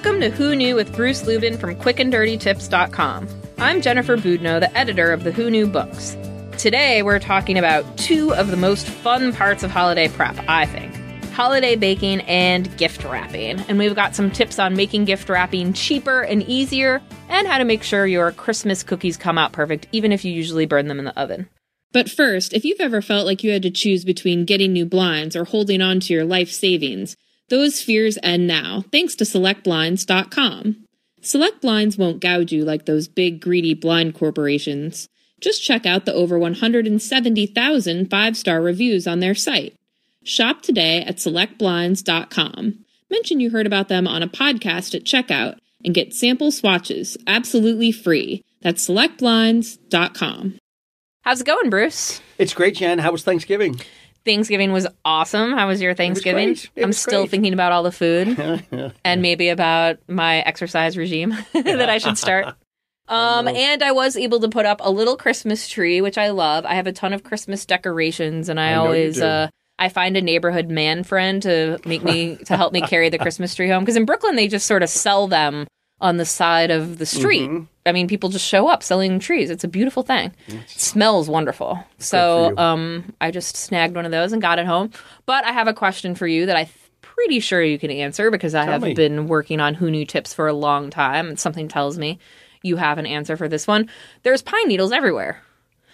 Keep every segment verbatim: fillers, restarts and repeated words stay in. Welcome to Who Knew with Bruce Lubin from quick and dirty tips dot com. I'm Jennifer Budno, the editor of the Who Knew books. Today we're talking about two of the most fun parts of holiday prep, I think. Holiday baking and gift wrapping. And we've got some tips on making gift wrapping cheaper and easier, and how to make sure your Christmas cookies come out perfect, even if you usually burn them in the oven. But first, if you've ever felt like you had to choose between getting new blinds or holding on to your life savings, those fears end now, thanks to select blinds dot com. Select Blinds won't gouge you like those big, greedy blind corporations. Just check out the over one hundred seventy thousand five-star reviews on their site. Shop today at select blinds dot com. Mention you heard about them on a podcast at checkout and get sample swatches absolutely free. That's select blinds dot com. How's it going, Bruce? It's great, Jen. How was Thanksgiving? Thanksgiving was awesome. How was your Thanksgiving? It was great. It I'm was still great. Thinking about all the food and maybe about my exercise regime that I should start. Um, and I was able to put up a little Christmas tree, which I love. I have a ton of Christmas decorations, and I, I always uh, I find a neighborhood man friend to make me to help me carry the Christmas tree home, because in Brooklyn they just sort of sell them on the side of the street. Mm-hmm. I mean, people just show up selling trees. It's a beautiful thing. Yes. It smells wonderful. So um, I just snagged one of those and got it home. But I have a question for you that I'm pretty sure you can answer, because I Tell have me. been working on Who Knew Tips for a long time. And something tells me you have an answer for this one. There's pine needles everywhere.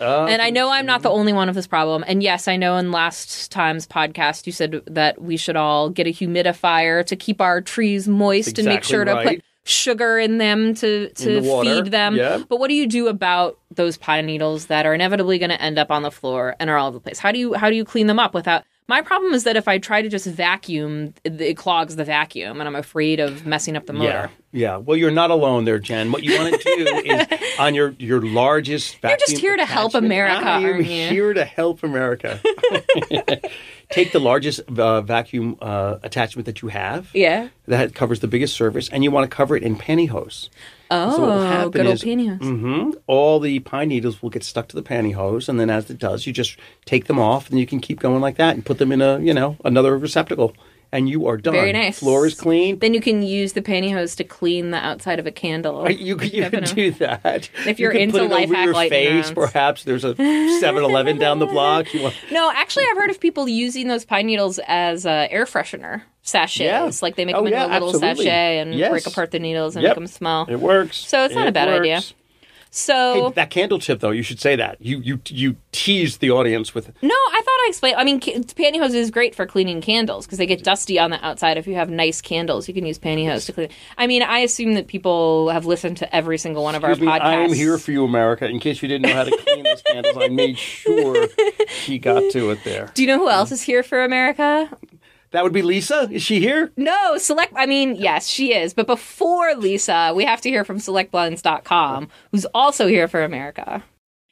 Um, and I know I'm not the only one with this problem. And yes, I know in last time's podcast you said that we should all get a humidifier to keep our trees moist exactly and make sure right. to put sugar in them to, to the feed them. Yeah. But what do you do about those pine needles that are inevitably going to end up on the floor and are all over the place? How do you how do you clean them up without... My problem is that if I try to just vacuum, it clogs the vacuum, and I'm afraid of messing up the motor. Yeah, yeah. Well, you're not alone there, Jen. What you want to do is on your, your largest vacuum... You're just here to help America, I aren't you? I am here to help America. Take the largest uh, vacuum uh, attachment that you have. Yeah. That covers the biggest surface, and you want to cover it in pantyhose. Oh, so what will happen good old is, pantyhose. Mm-hmm, all the pine needles will get stuck to the pantyhose, and then as it does, you just take them off, and you can keep going like that and put them in a, you know, another receptacle, and you are done. Very nice. Floor is clean. Then you can use the pantyhose to clean the outside of a candle. You, you, you can do that. If you're you into life hack lighting face, perhaps there's a seven eleven down the block. You want... No, actually, I've heard of people using those pine needles as uh, air freshener. Sachets, yeah. like they make them oh, into yeah, a little absolutely. sachet and yes. break apart the needles and yep. make them smell. It works. So it's not it a bad works. idea. So hey, that candle tip, though, you should say that. You you you teased the audience with. No, I thought I explained. I mean, pantyhose is great for cleaning candles because they get dusty on the outside. If you have nice candles, you can use pantyhose to clean. I mean, I assume that people have listened to every single one of Excuse our me, podcasts. I am here for you, America. In case you didn't know how to clean those candles, I made sure she got to it there. Do you know who else is here for America? That would be Lisa. Is she here? No, Select... I mean, yes, she is. But before Lisa, we have to hear from select blinds dot com, who's also here for America.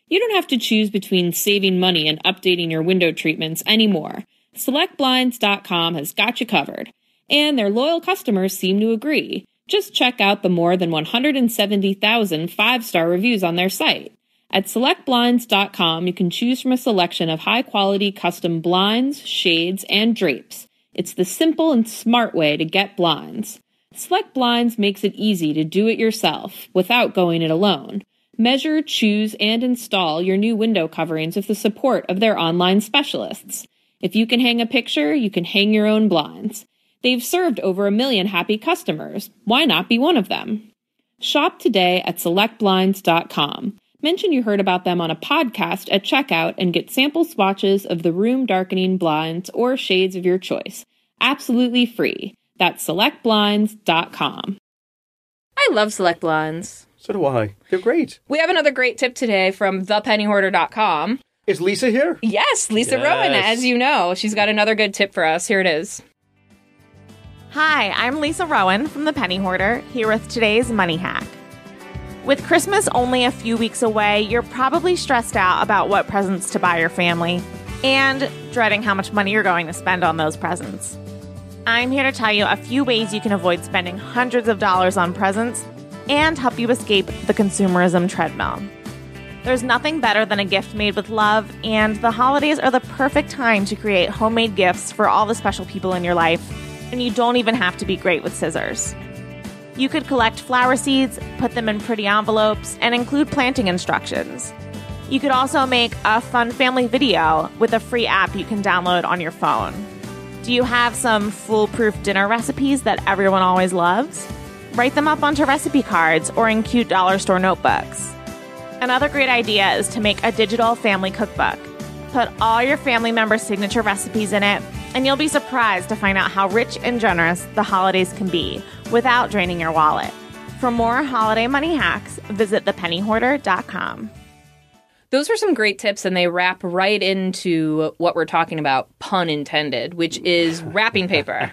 You don't have to choose between saving money and updating your window treatments anymore. select blinds dot com has got you covered. And their loyal customers seem to agree. Just check out the more than one hundred seventy thousand five-star reviews on their site. At select blinds dot com, you can choose from a selection of high-quality custom blinds, shades, and drapes. It's the simple and smart way to get blinds. Select Blinds makes it easy to do it yourself without going it alone. Measure, choose, and install your new window coverings with the support of their online specialists. If you can hang a picture, you can hang your own blinds. They've served over a million happy customers. Why not be one of them? Shop today at select blinds dot com. Mention you heard about them on a podcast at checkout and get sample swatches of the room darkening blinds or shades of your choice. Absolutely free. That's select blinds dot com. I love Select Blinds. So do I. They're great. We have another great tip today from the penny hoarder dot com. Is Lisa here? Yes, Lisa yes. Rowan, as you know. She's got another good tip for us. Here it is. Hi, I'm Lisa Rowan from The Penny Hoarder, here with today's money hack. With Christmas only a few weeks away, you're probably stressed out about what presents to buy your family and dreading how much money you're going to spend on those presents. I'm here to tell you a few ways you can avoid spending hundreds of dollars on presents and help you escape the consumerism treadmill. There's nothing better than a gift made with love, and the holidays are the perfect time to create homemade gifts for all the special people in your life, and you don't even have to be great with scissors. You could collect flower seeds, put them in pretty envelopes, and include planting instructions. You could also make a fun family video with a free app you can download on your phone. Do you have some foolproof dinner recipes that everyone always loves? Write them up onto recipe cards or in cute dollar store notebooks. Another great idea is to make a digital family cookbook. Put all your family members' signature recipes in it, and you'll be surprised to find out how rich and generous the holidays can be without draining your wallet. For more holiday money hacks, visit the penny hoarder dot com. Those are some great tips, and they wrap right into what we're talking about, pun intended, which is wrapping paper.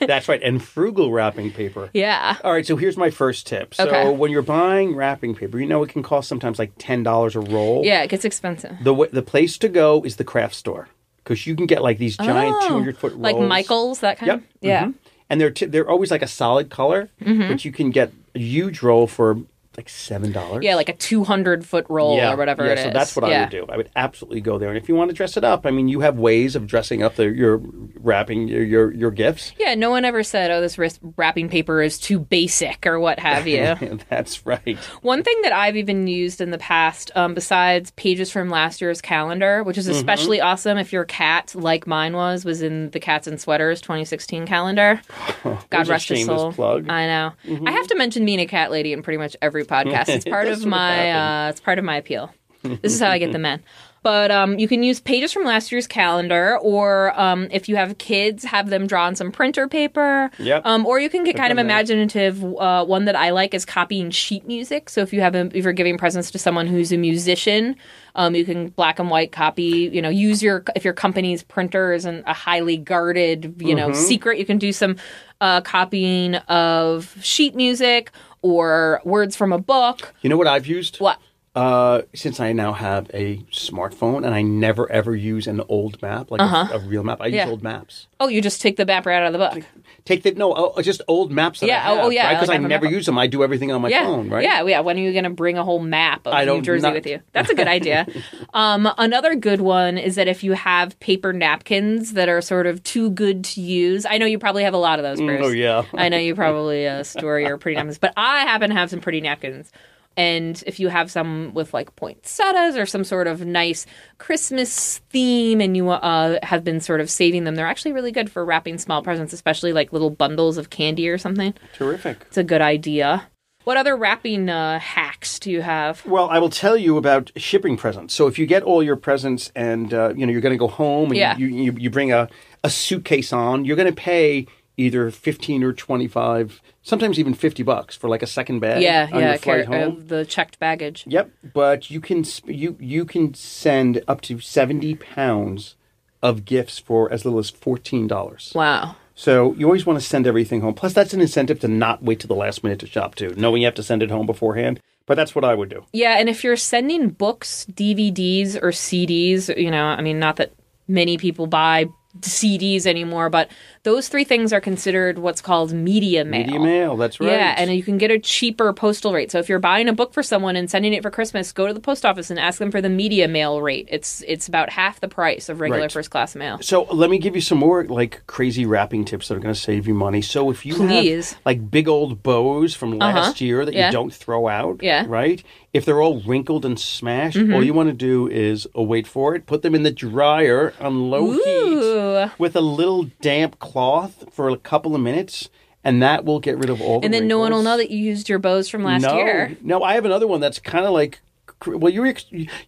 That's right, and frugal wrapping paper. Yeah. All right, so here's my first tip. So okay. when you're buying wrapping paper, you know it can cost sometimes like ten dollars a roll. Yeah, it gets expensive. The w- the place to go is the craft store, because you can get like these giant oh, two hundred foot rolls. Like Michael's, that kind yep. of? Yeah. Mm-hmm. And they're, t- they're always like a solid color, mm-hmm. but you can get a huge roll for... like seven dollars. Yeah, like a two hundred foot roll yeah, or whatever yeah, it is. Yeah, so that's what yeah. I would do. I would absolutely go there. And if you want to dress it up, I mean, you have ways of dressing up the, your wrapping, your, your your gifts. Yeah, no one ever said, oh, this wrapping paper is too basic or what have you. That's right. One thing that I've even used in the past, um, besides pages from last year's calendar, which is especially mm-hmm. awesome if your cat, like mine was, was in the Cats in Sweaters twenty sixteen calendar. Oh, God rest his soul. Plug. I know. Mm-hmm. I have to mention being a cat lady in pretty much every podcast. It's part of my uh, it's part of my appeal. This is how I get the men. But um, you can use pages from last year's calendar, or um, if you have kids, have them draw on some printer paper. Yep. Um, or you can get Put kind of imaginative. Uh, one that I like is copying sheet music. So if you have a, if you're giving presents to someone who's a musician, um, you can black and white copy. You know, use your if your company's printer isn't a highly guarded, you know, mm-hmm. secret. You can do some uh, copying of sheet music. Or words from a book. You know what I've used? What? Uh, since I now have a smartphone and I never ever use an old map, like uh-huh. a, a real map. I yeah. use old maps. Oh, you just take the map right out of the book. Take the no, oh, just old maps that yeah, I have. Oh, yeah. Because right? like I never use them. I do everything on my yeah. phone, right? Yeah, yeah. When are you going to bring a whole map of I New Jersey not... with you? That's a good idea. Um, another good one is that if you have paper napkins that are sort of too good to use. I know you probably have a lot of those, Bruce. Oh, yeah. I know you probably uh, store your pretty napkins. But I happen to have some pretty napkins. And if you have some with like poinsettias or some sort of nice Christmas theme and you uh, have been sort of saving them, they're actually really good for wrapping small presents, especially like little bundles of candy or something. Terrific. It's a good idea. What other wrapping uh, hacks do you have? Well, I will tell you about shipping presents. So if you get all your presents and uh, you know, you're going to go home and yeah. you, you, you bring a, a suitcase on, you're going to pay either fifteen or twenty-five, sometimes even fifty bucks for like a second bag. Yeah, on yeah, your flight car- home. Uh, the checked baggage. Yep, but you can sp- you you can send up to seventy pounds of gifts for as little as fourteen dollars. Wow. So you always want to send everything home. Plus, that's an incentive to not wait till the last minute to shop too, knowing you have to send it home beforehand. But that's what I would do. Yeah, and if you're sending books, D V Ds, or C Ds, you know, I mean, not that many people buy C Ds anymore, but those three things are considered what's called media mail. Media mail, that's right. Yeah, and you can get a cheaper postal rate. So if you're buying a book for someone and sending it for Christmas, go to the post office and ask them for the media mail rate. It's it's about half the price of regular right. first class mail. So let me give you some more like crazy wrapping tips that are going to save you money. So if you Please. have like big old bows from last uh-huh. year that yeah. you don't throw out, yeah. right? If they're all wrinkled and smashed, mm-hmm. all you want to do is, oh, wait for it, put them in the dryer on low Ooh. heat with a little damp cloth for a couple of minutes, and that will get rid of all the And then wrinkles. No one will know that you used your bows from last no, year. No, I have another one that's kind of like, well, you're,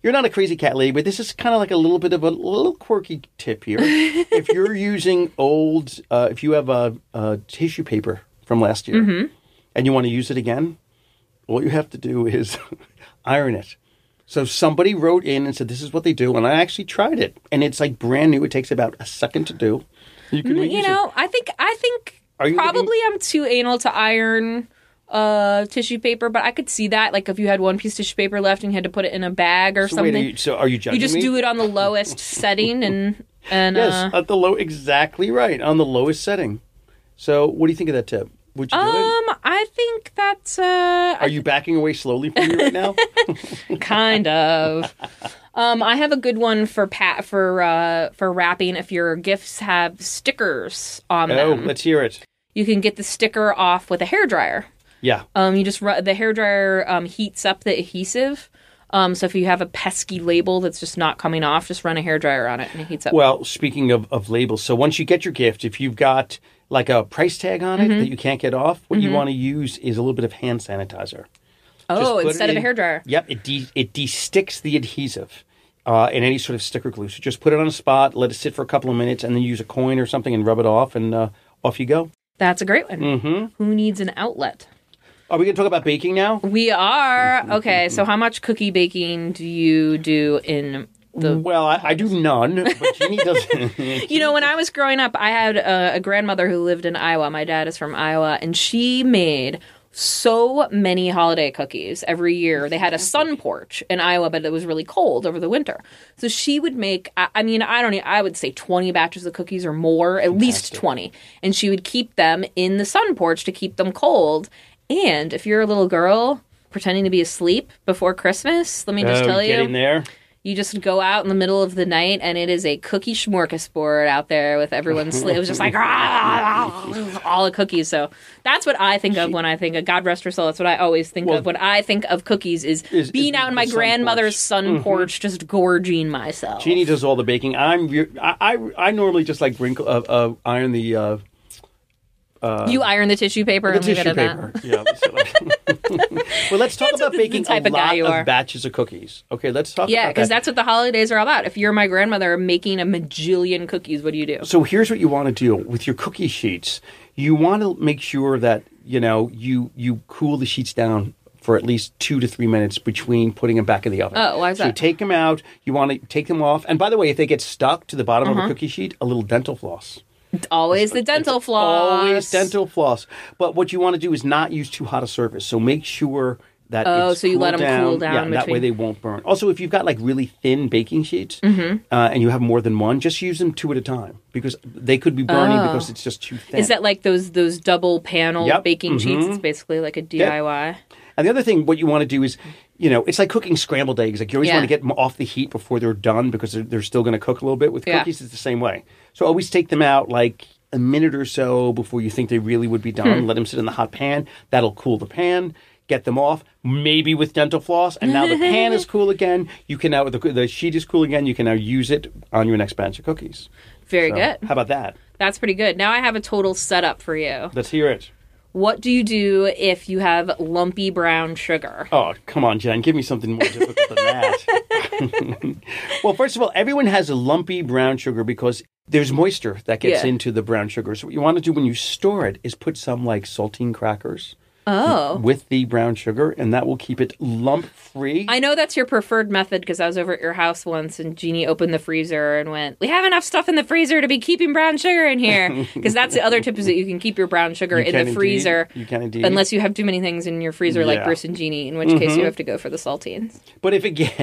you're not a crazy cat lady, but this is kind of like a little bit of a, a little quirky tip here. If you're using old, uh, if you have a, a tissue paper from last year, mm-hmm. and you want to use it again, all you have to do is iron it. So somebody wrote in and said, this is what they do. And I actually tried it. And it's like brand new. It takes about a second to do. You, can mm, you know, it. I think I think probably looking? I'm too anal to iron uh, tissue paper. But I could see that. Like if you had one piece of tissue paper left and you had to put it in a bag or so something. Wait, are you, so are you judging me? You just me? do it on the lowest setting. and, and Yes, uh, at the low, exactly right. On the lowest setting. So what do you think of that tip? Would you do um, it? I think that's... Uh, Are you backing away slowly from me right now? Kind of. Um, I have a good one for pat for uh, for wrapping if your gifts have stickers on oh, them. Oh, let's hear it. you can get the sticker off with a hairdryer. Yeah. Um, you just run, the hairdryer um, heats up the adhesive. Um, so if you have a pesky label that's just not coming off, just run a hairdryer on it and it heats up. Well, speaking of, of labels, so once you get your gift, if you've got like a price tag on it mm-hmm. that you can't get off, what mm-hmm. you want to use is a little bit of hand sanitizer. Oh, instead of a hairdryer. Yep, it de- it de-sticks the adhesive uh, in any sort of sticker glue. So just put it on a spot, let it sit for a couple of minutes, and then use a coin or something and rub it off, and uh, off you go. That's a great one. Mm-hmm. Who needs an outlet? Are we going to talk about baking now? We are. Okay, so how much cookie baking do you do in the... Well, I, I do none, but Jeannie doesn't. You know, when I was growing up, I had a, a grandmother who lived in Iowa. My dad is from Iowa, and she made so many holiday cookies every year. They had a sun porch in Iowa, but it was really cold over the winter. So she would make, I, I mean, I don't I would say twenty batches of cookies or more, at Fantastic. Least twenty. And she would keep them in the sun porch to keep them cold. And if you're a little girl pretending to be asleep before Christmas, let me just oh, tell you, get in there. You just go out in the middle of the night, and it is a cookie smorgasbord out there with everyone sleep. It was just like, ah, all the cookies. So that's what I think of when I think of, God rest her soul, that's what I always think well, of when I think of cookies is, is being is out in my sun grandmother's porch. sun mm-hmm. porch, just gorging myself. Jeannie does all the baking. I'm, I, I, I normally just like wrinkle, uh, uh, iron the... Uh, Uh, you iron the tissue paper the and tissue leave it at paper. That. Yeah, so like, well, let's talk that's about baking a of lot of batches of cookies. Okay, let's talk yeah, about that. Yeah, because that's what the holidays are all about. If you're my grandmother making a majillion cookies, what do you do? So here's what you want to do with your cookie sheets. You want to make sure that, you know, you, you cool the sheets down for at least two to three minutes between putting them back in the oven. Oh, why is that? So you take them out. You want to take them off. And by the way, if they get stuck to the bottom uh-huh. of a cookie sheet, a little dental floss. Always the dental it's floss. Always dental floss. But what you want to do is not use too hot a surface. So make sure that oh, it's so you cool let them down. cool down. Yeah, that way they won't burn. Also, if you've got like really thin baking sheets mm-hmm. uh, and you have more than one, just use them two at a time because they could be burning oh. because it's just too thin. Is that like those those double panel yep. baking mm-hmm. sheets? It's basically like a D I Y. Yep. And the other thing, what you want to do is, you know, it's like cooking scrambled eggs. Like you always yeah. want to get them off the heat before they're done because they're, they're still going to cook a little bit. With yeah. cookies, it's the same way. So always take them out like a minute or so before you think they really would be done. Hmm. Let them sit in the hot pan. That'll cool the pan. Get them off, maybe with dental floss. And now the pan is cool again. You can now, the, the sheet is cool again. You can now use it on your next batch of cookies. Very so, good. How about that? That's pretty good. Now I have a total setup for you. Let's hear it. What do you do if you have lumpy brown sugar? Oh, come on, Jen. Give me something more difficult than that. Well, first of all, everyone has a lumpy brown sugar because there's moisture that gets yeah. into the brown sugar. So what you want to do when you store it is put some like saltine crackers oh. with the brown sugar, and that will keep it lump-free. I know that's your preferred method because I was over at your house once, and Jeannie opened the freezer and went, we have enough stuff in the freezer to be keeping brown sugar in here. Because that's the other tip is that you can keep your brown sugar you in the indeed. freezer. You can indeed. Unless you have too many things in your freezer yeah. like Bruce and Jeannie, in which mm-hmm. case you have to go for the saltines. But if it, get,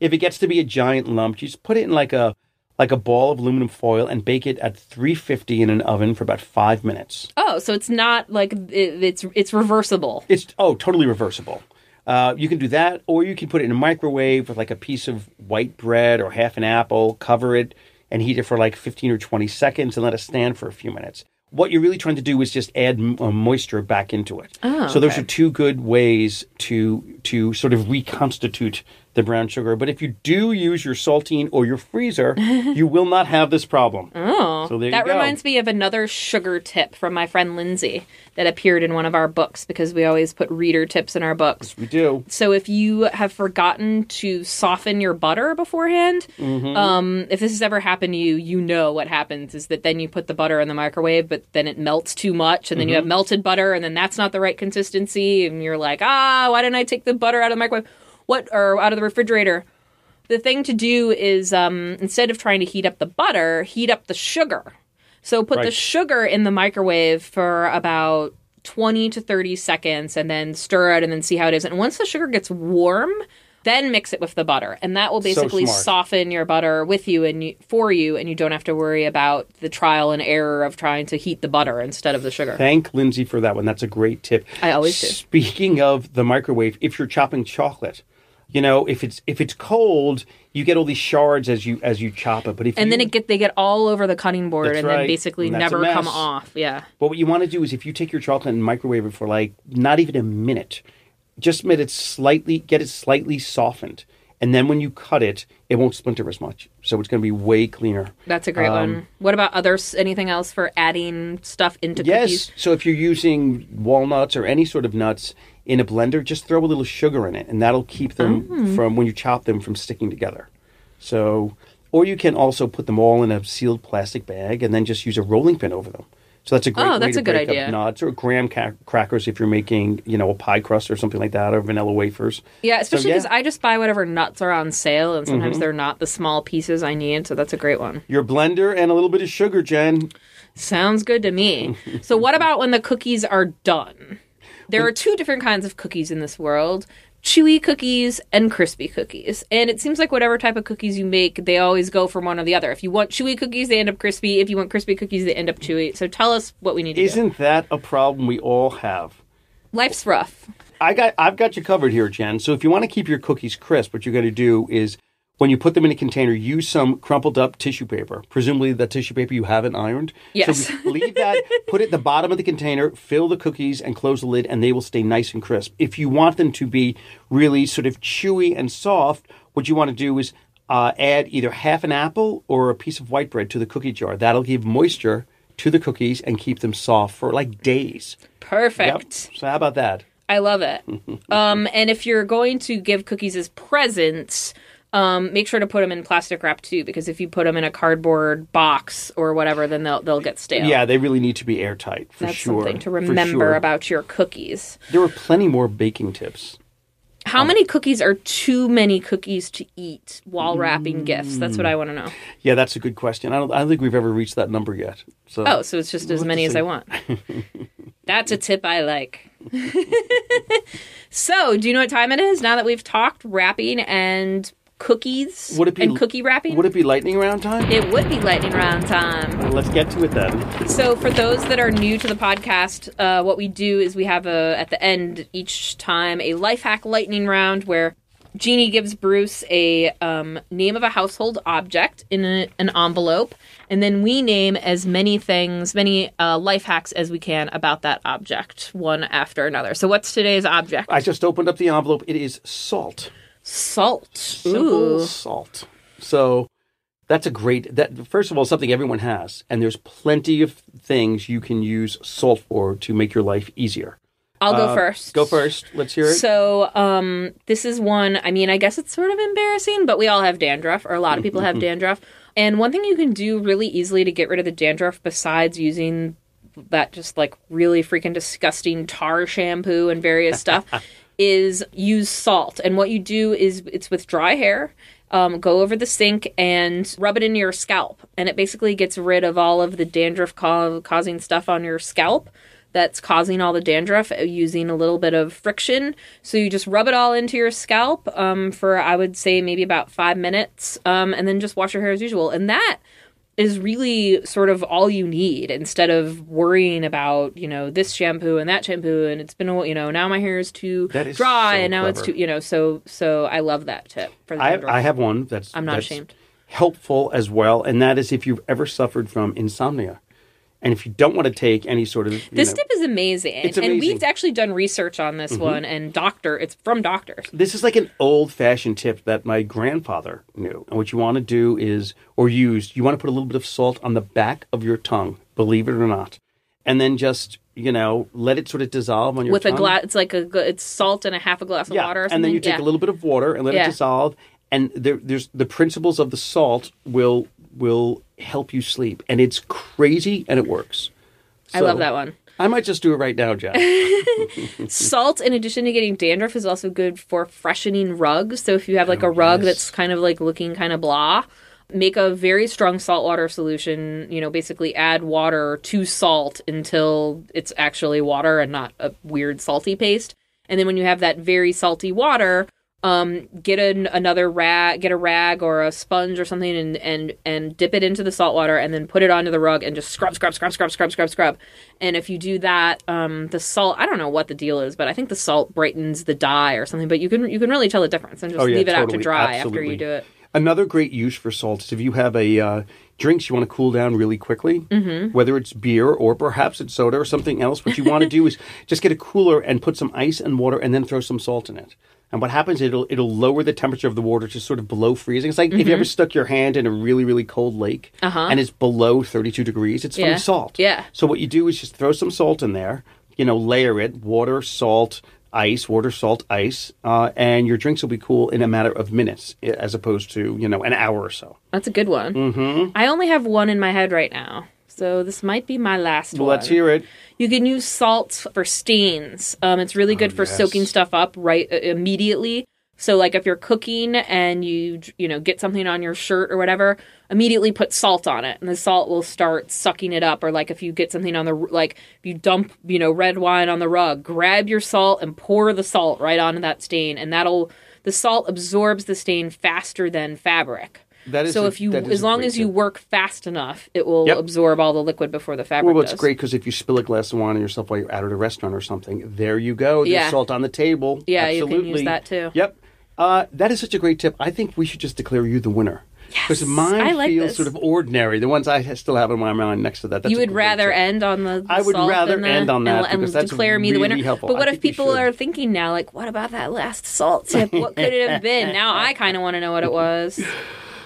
if it gets to be a giant lump, you just put it in like a like a ball of aluminum foil and bake it at three fifty in an oven for about five minutes. Oh, so it's not like it, it's it's reversible. It's oh, totally reversible. Uh, you can do that, or you can put it in a microwave with like a piece of white bread or half an apple, cover it, and heat it for like fifteen or twenty seconds and let it stand for a few minutes. What you're really trying to do is just add m- moisture back into it. Oh, okay. So those are two good ways to to sort of reconstitute the brown sugar. But if you do use your saltine or your freezer, you will not have this problem. Oh, so there that you go. Reminds me of another sugar tip from my friend Lindsay that appeared in one of our books because we always put reader tips in our books. Yes, we do. So if you have forgotten to soften your butter beforehand, mm-hmm. um, if this has ever happened to you, you know what happens is that then you put the butter in the microwave, but then it melts too much, and then mm-hmm. you have melted butter, and then that's not the right consistency, and you're like, ah, why didn't I take the butter out of the microwave? What or out of the refrigerator? The thing to do is um, instead of trying to heat up the butter, heat up the sugar. So put right. the sugar in the microwave for about twenty to thirty seconds, and then stir it, and then see how it is. And once the sugar gets warm, then mix it with the butter, and that will basically so soften your butter with you and you, for you, and you don't have to worry about the trial and error of trying to heat the butter instead of the sugar. Thank Lindsay for that one. That's a great tip. I always do. Speaking of the microwave, if you're chopping chocolate. You know, if it's if it's cold, you get all these shards as you as you chop it. But if and you, then it get they get all over the cutting board and right. then basically and never come off. Yeah. But what you want to do is if you take your chocolate and microwave it for like not even a minute, just make it slightly get it slightly softened, and then when you cut it, it won't splinter as much. So it's going to be way cleaner. That's a great um, one. What about others? Anything else for adding stuff into cookies? Yes. So if you're using walnuts or any sort of nuts in a blender, just throw a little sugar in it, and that'll keep them mm. from, when you chop them, from sticking together. So, or you can also put them all in a sealed plastic bag and then just use a rolling pin over them. So that's a great oh, that's way to a break good idea. Up nuts or graham ca- crackers if you're making, you know, a pie crust or something like that, or vanilla wafers. Yeah, especially because so, yeah. I just buy whatever nuts are on sale, and sometimes mm-hmm. they're not the small pieces I need, so that's a great one. Your blender and a little bit of sugar, Jen. Sounds good to me. So what about when the cookies are done? There are two different kinds of cookies in this world, chewy cookies and crispy cookies. And it seems like whatever type of cookies you make, they always go from one or the other. If you want chewy cookies, they end up crispy. If you want crispy cookies, they end up chewy. So tell us what we need to Isn't do. Isn't that a problem we all have? Life's rough. I got, I've got you covered here, Jen. So if you want to keep your cookies crisp, what you're going to do is when you put them in a container, use some crumpled up tissue paper. Presumably the tissue paper you haven't ironed. Yes. So leave that, put it at the bottom of the container, fill the cookies and close the lid, and they will stay nice and crisp. If you want them to be really sort of chewy and soft, what you want to do is uh, add either half an apple or a piece of white bread to the cookie jar. That'll give moisture to the cookies and keep them soft for like days. Perfect. Yep. So how about that? I love it. um, and if you're going to give cookies as presents, Um, make sure to put them in plastic wrap, too, because if you put them in a cardboard box or whatever, then they'll they'll get stale. Yeah, they really need to be airtight, for That's sure. That's something to remember sure. about your cookies. There are plenty more baking tips. How um, many cookies are too many cookies to eat while wrapping mm, gifts? That's what I want to know. Yeah, that's a good question. I don't, I don't think we've ever reached that number yet. So Oh, so it's just as many as I want. That's a tip I like. So, do you know what time it is now that we've talked wrapping and cookies would it be, and cookie wrapping? Would it be lightning round time? It would be lightning round time. Well, let's get to it then. So for those that are new to the podcast, uh, what we do is we have a at the end each time a life hack lightning round where Jeannie gives Bruce a um, name of a household object in a, an envelope, and then we name as many things, many uh, life hacks as we can about that object, one after another. So what's today's object? I just opened up the envelope. It is salt. Salt. Simple Ooh. Salt. So that's a great, that first of all, something everyone has. And there's plenty of things you can use salt for to make your life easier. I'll uh, go first. Go first. Let's hear it. So um, this is one, I mean, I guess it's sort of embarrassing, but we all have dandruff, or a lot of people have dandruff. And one thing you can do really easily to get rid of the dandruff, besides using that just like really freaking disgusting tar shampoo and various stuff, is use salt. And what you do is, it's with dry hair, um, go over the sink and rub it into your scalp. And it basically gets rid of all of the dandruff co- causing stuff on your scalp that's causing all the dandruff using a little bit of friction. So you just rub it all into your scalp um, for, I would say, maybe about five minutes. Um, and then just wash your hair as usual. And that is really sort of all you need, instead of worrying about, you know, this shampoo and that shampoo, and it's been, you know, now my hair is too dry, so and now clever. It's too, you know, so so I love that tip. For the I, have, I have one that's, I'm not that's ashamed. Helpful as well, and that is if you've ever suffered from insomnia. And if you don't want to take any sort of... This know, tip is amazing. It's amazing. And we've actually done research on this mm-hmm. one, and doctor, it's from doctors. This is like an old-fashioned tip that my grandfather knew. And what you want to do is, or use, you want to put a little bit of salt on the back of your tongue, believe it or not. And then just, you know, let it sort of dissolve on your With tongue. With a glass, it's like a, it's salt and a half a glass yeah. of water or something. And then you take yeah. a little bit of water and let yeah. it dissolve. And there, there's the principles of the salt will will... help you sleep, and it's crazy, and it works. So, I love that one. I might just do it right now, Jack. Salt, in addition to getting dandruff, is also good for freshening rugs. So if you have like oh, a rug yes. that's kind of like looking kind of blah, make a very strong saltwater solution. You know, basically add water to salt until it's actually water and not a weird salty paste. And then when you have that very salty water, Um, get an, another rag, get a rag or a sponge or something, and, and, and dip it into the salt water, and then put it onto the rug and just scrub, scrub, scrub, scrub, scrub, scrub, scrub. And if you do that, um, the salt, I don't know what the deal is, but I think the salt brightens the dye or something. But you can you can really tell the difference, and just oh, yeah, leave it totally. out to dry Absolutely. after you do it. Another great use for salt is if you have a uh, drinks you want to cool down really quickly, mm-hmm. whether it's beer or perhaps it's soda or something else. What you want to do is just get a cooler and put some ice and water, and then throw some salt in it. And what happens, it'll it'll lower the temperature of the water to sort of below freezing. It's like mm-hmm. if you ever stuck your hand in a really, really cold lake uh-huh. and it's below thirty-two degrees, it's yeah. from salt. Yeah. So what you do is just throw some salt in there, you know, layer it, water, salt, ice, water, salt, ice, uh, and your drinks will be cool in a matter of minutes as opposed to, you know, an hour or so. That's a good one. Mm-hmm. I only have one in my head right now. So this might be my last well, one. Let's hear it. You can use salt for stains. Um, it's really good oh, for yes. soaking stuff up right uh, immediately. So like if you're cooking and you you know get something on your shirt or whatever, immediately put salt on it, and the salt will start sucking it up. Or like if you get something on the like if you dump you know red wine on the rug, grab your salt and pour the salt right onto that stain, and that'll the salt absorbs the stain faster than fabric. That is so a, if you, as long as you tip. work fast enough, it will yep. absorb all the liquid before the fabric Well, it's does. great because if you spill a glass of wine on yourself while you're out at a restaurant or something, there you go. There's yeah. salt on the table. Yeah, Absolutely. you can use that too. Yep. Uh, that is such a great tip. I think we should just declare you the winner. Because yes. mine I like feels this. sort of ordinary. The ones I still have in my mind next to that. That's you would rather tip. end on the, the I would salt rather the, end on that and, because and that's declare me really the winner. Helpful. But what I if people are thinking now, like, what about that last salt tip? What could it have been? Now I kind of want to know what it was.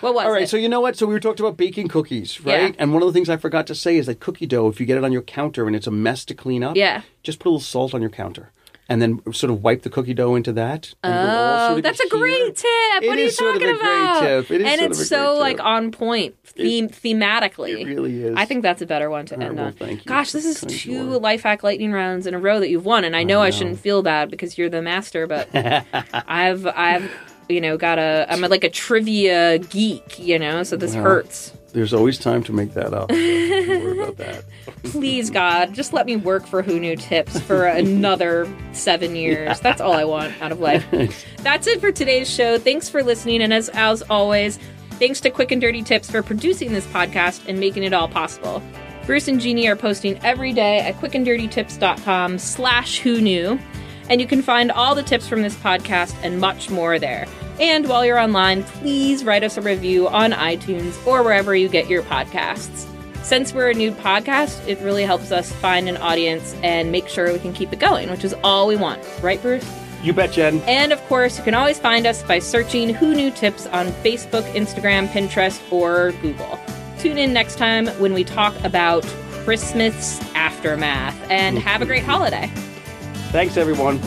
What was All right, it? so you know what? So we were talking about baking cookies, right? Yeah. And one of the things I forgot to say is that cookie dough, if you get it on your counter and it's a mess to clean up, yeah. just put a little salt on your counter. And then sort of wipe the cookie dough into that. And oh, sort of that's a great tip. It what are you talking about? It is sort of a great tip. It is and sort it's of a so great like tip. on point theme- thematically. It really is. I think that's a better one to All end right, well, on. Thank you. Gosh, this is two sure. life hack lightning rounds in a row that you've won, and I know I, know. I shouldn't feel bad because you're the master, but I've I've. You know, got a, I'm like a trivia geek, you know, so this well, hurts. There's always time to make that up. Don't worry about that. Please, God, just let me work for Who Knew Tips for another seven years. Yeah. That's all I want out of life. That's it for today's show. Thanks for listening. And as, as always, thanks to Quick and Dirty Tips for producing this podcast and making it all possible. Bruce and Jeannie are posting every day at quick and dirty tips dot com slash who knew. And you can find all the tips from this podcast and much more there. And while you're online, please write us a review on iTunes or wherever you get your podcasts. Since we're a new podcast, it really helps us find an audience and make sure we can keep it going, which is all we want. Right, Bruce? You bet, Jen. And of course, you can always find us by searching Who Knew Tips on Facebook, Instagram, Pinterest, or Google. Tune in next time when we talk about Christmas aftermath. And have a great holiday. Thanks, everyone.